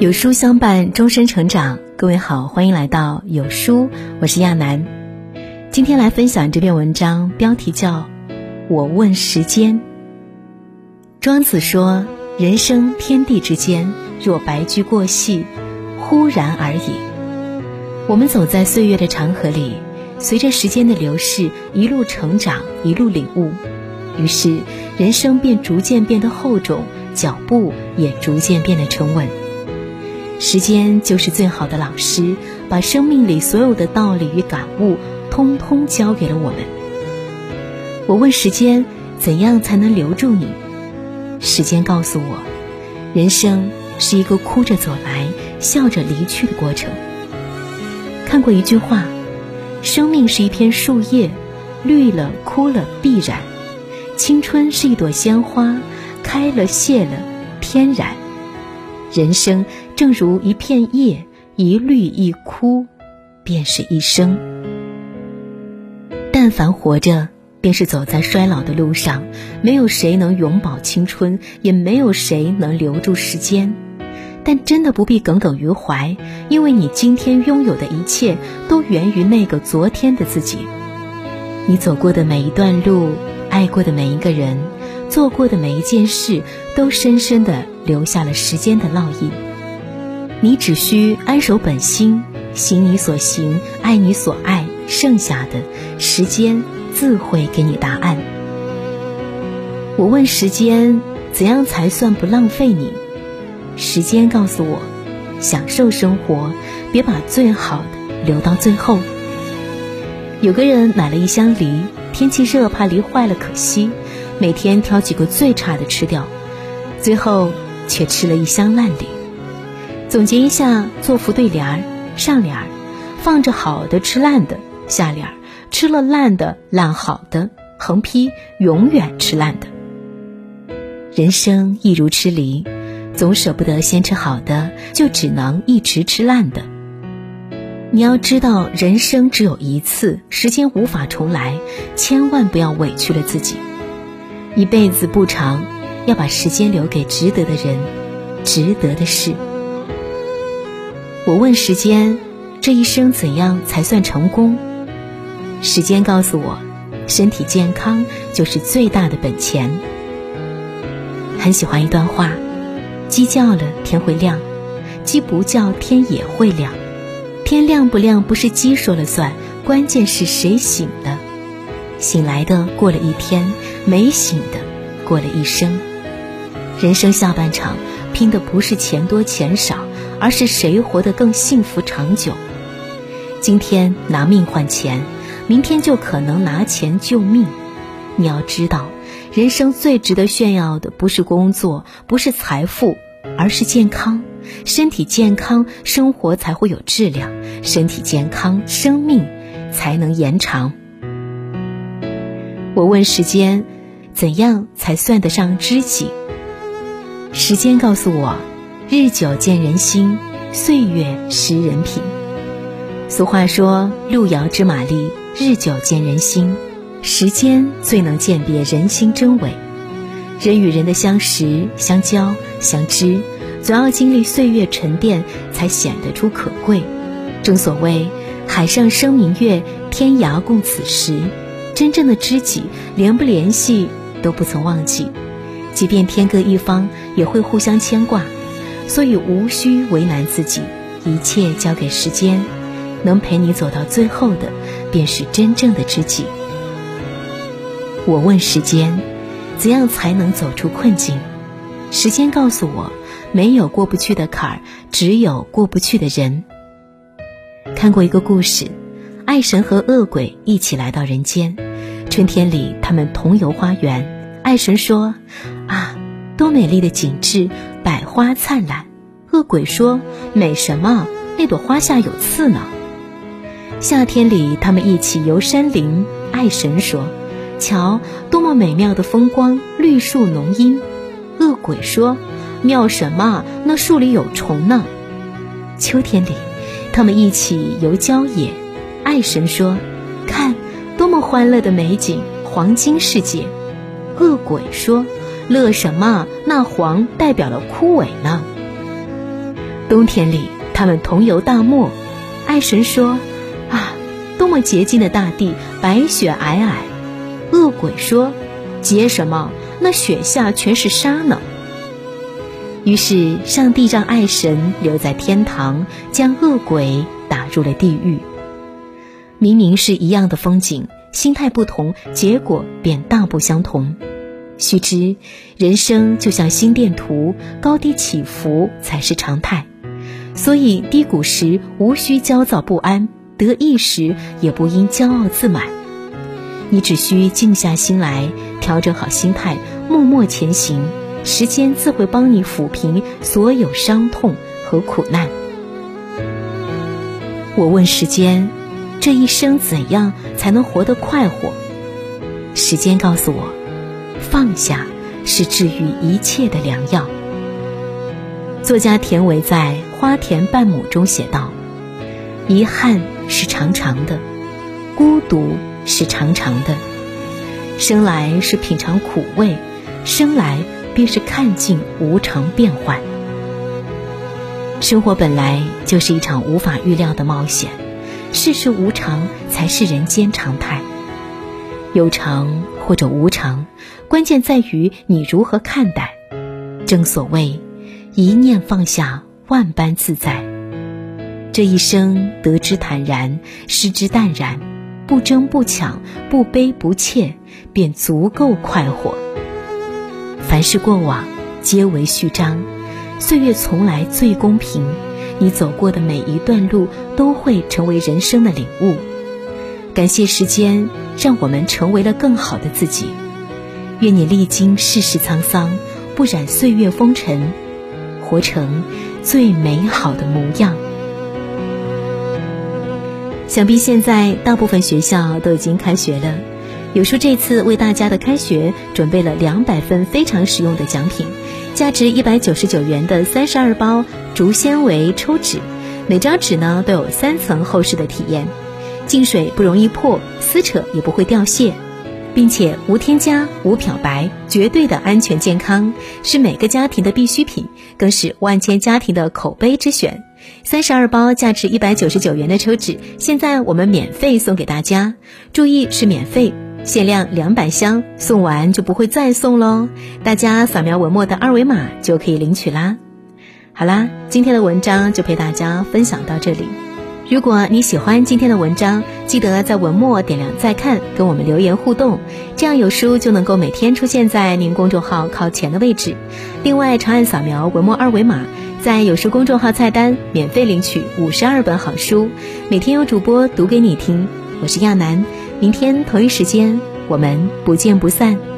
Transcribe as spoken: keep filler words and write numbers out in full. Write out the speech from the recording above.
有书相伴，终身成长。各位好，欢迎来到有书，我是亚楠。今天来分享这篇文章，标题叫我问时间。庄子说，人生天地之间，若白驹过隙，忽然而已。我们走在岁月的长河里，随着时间的流逝，一路成长，一路领悟，于是人生便逐渐变得厚重，脚步也逐渐变得沉稳。时间就是最好的老师，把生命里所有的道理与感悟通通交给了我们。我问时间，怎样才能留住你？时间告诉我，人生是一个哭着走来，笑着离去的过程。看过一句话，生命是一片树叶，绿了枯了必然；青春是一朵鲜花，开了谢了天然。人生正如一片叶，一绿一枯，便是一生。但凡活着，便是走在衰老的路上，没有谁能永葆青春，也没有谁能留住时间。但真的不必耿耿于怀，因为你今天拥有的一切，都源于那个昨天的自己。你走过的每一段路，爱过的每一个人，做过的每一件事，都深深地留下了时间的烙印。你只需安守本心，行你所行，爱你所爱，剩下的时间自会给你答案。我问时间，怎样才算不浪费你？时间告诉我，享受生活，别把最好的留到最后。有个人买了一箱梨，天气热，怕梨坏了可惜，每天挑几个最差的吃掉，最后却吃了一箱烂梨。总结一下，做副对联儿：上联儿放着好的吃烂的，下联儿吃了烂的烂好的，横批永远吃烂的。人生亦如吃梨，总舍不得先吃好的，就只能一直吃烂的。你要知道，人生只有一次，时间无法重来，千万不要委屈了自己。一辈子不长，要把时间留给值得的人，值得的事。我问时间，这一生怎样才算成功？时间告诉我，身体健康就是最大的本钱。很喜欢一段话，鸡叫了天会亮，鸡不叫天也会亮，天亮不亮不是鸡说了算，关键是谁醒了。醒来的过了一天，没醒的过了一生。人生下半场，拼的不是钱多钱少，而是谁活得更幸福长久。今天拿命换钱，明天就可能拿钱救命。你要知道，人生最值得炫耀的不是工作，不是财富，而是健康。身体健康，生活才会有质量；身体健康，生命才能延长。我问时间，怎样才算得上知己？时间告诉我，日久见人心，岁月识人品。俗话说，路遥知马力，日久见人心。时间最能鉴别人心真伪。人与人的相识、相交、相知，总要经历岁月沉淀，才显得出可贵。正所谓，海上生明月，天涯共此时。真正的知己，联不联系都不曾忘记，即便天各一方，也会互相牵挂。所以无需为难自己，一切交给时间，能陪你走到最后的，便是真正的知己。我问时间，怎样才能走出困境？时间告诉我，没有过不去的坎儿，只有过不去的人。看过一个故事，爱神和恶鬼一起来到人间，春天里他们同游花园。爱神说，啊，多美丽的景致，百花灿烂。恶鬼说，美什么，那朵花下有刺呢。夏天里他们一起游山林。爱神说，瞧，多么美妙的风光，绿树浓荫。恶鬼说，妙什么，那树里有虫呢。秋天里他们一起游郊野。爱神说，看，多么欢乐的美景，黄金世界。恶鬼说，乐什么，那黄代表了枯萎呢。冬天里，他们同游大漠。爱神说：“啊，多么洁净的大地，白雪皑皑。”恶鬼说：“洁什么？那雪下全是沙呢。”于是，上帝让爱神留在天堂，将恶鬼打入了地狱。明明是一样的风景，心态不同，结果便大不相同。须知，人生就像心电图，高低起伏才是常态。所以，低谷时无需焦躁不安，得意时也不应骄傲自满。你只需静下心来，调整好心态，默默前行，时间自会帮你抚平所有伤痛和苦难。我问时间，这一生怎样才能活得快活？时间告诉我，放下是治愈一切的良药。作家田维在《花田半亩》中写道：“遗憾是长长的，孤独是长长的，生来是品尝苦味，生来便是看尽无常变幻。”生活本来就是一场无法预料的冒险，世事无常才是人间常态。有常或者无常，关键在于你如何看待。正所谓，一念放下，万般自在。这一生得之坦然，失之淡然，不争不抢，不卑不怯，便足够快活。凡是过往，皆为序章。岁月从来最公平，你走过的每一段路都会成为人生的领悟。感谢时间，让我们成为了更好的自己。愿你历经世事沧桑，不染岁月风尘，活成最美好的模样。想必现在大部分学校都已经开学了，有书这次为大家的开学准备了两百份非常实用的奖品，价值一百九十九元的三十二包竹纤维抽纸，每张纸呢都有三层厚实的体验，进水不容易破，撕扯也不会掉屑，并且无添加、无漂白，绝对的安全健康，是每个家庭的必需品，更是万千家庭的口碑之选。三十二包价值一百九十九元的抽纸，现在我们免费送给大家，注意是免费，限量两百箱，送完就不会再送喽。大家扫描文末的二维码就可以领取啦。好啦，今天的文章就陪大家分享到这里。如果你喜欢今天的文章，记得在文末点亮再看，跟我们留言互动，这样有书就能够每天出现在您公众号靠前的位置。另外，长按扫描文末二维码，在有书公众号菜单免费领取五十二本好书，每天有主播读给你听。我是亚楠，明天同一时间我们不见不散。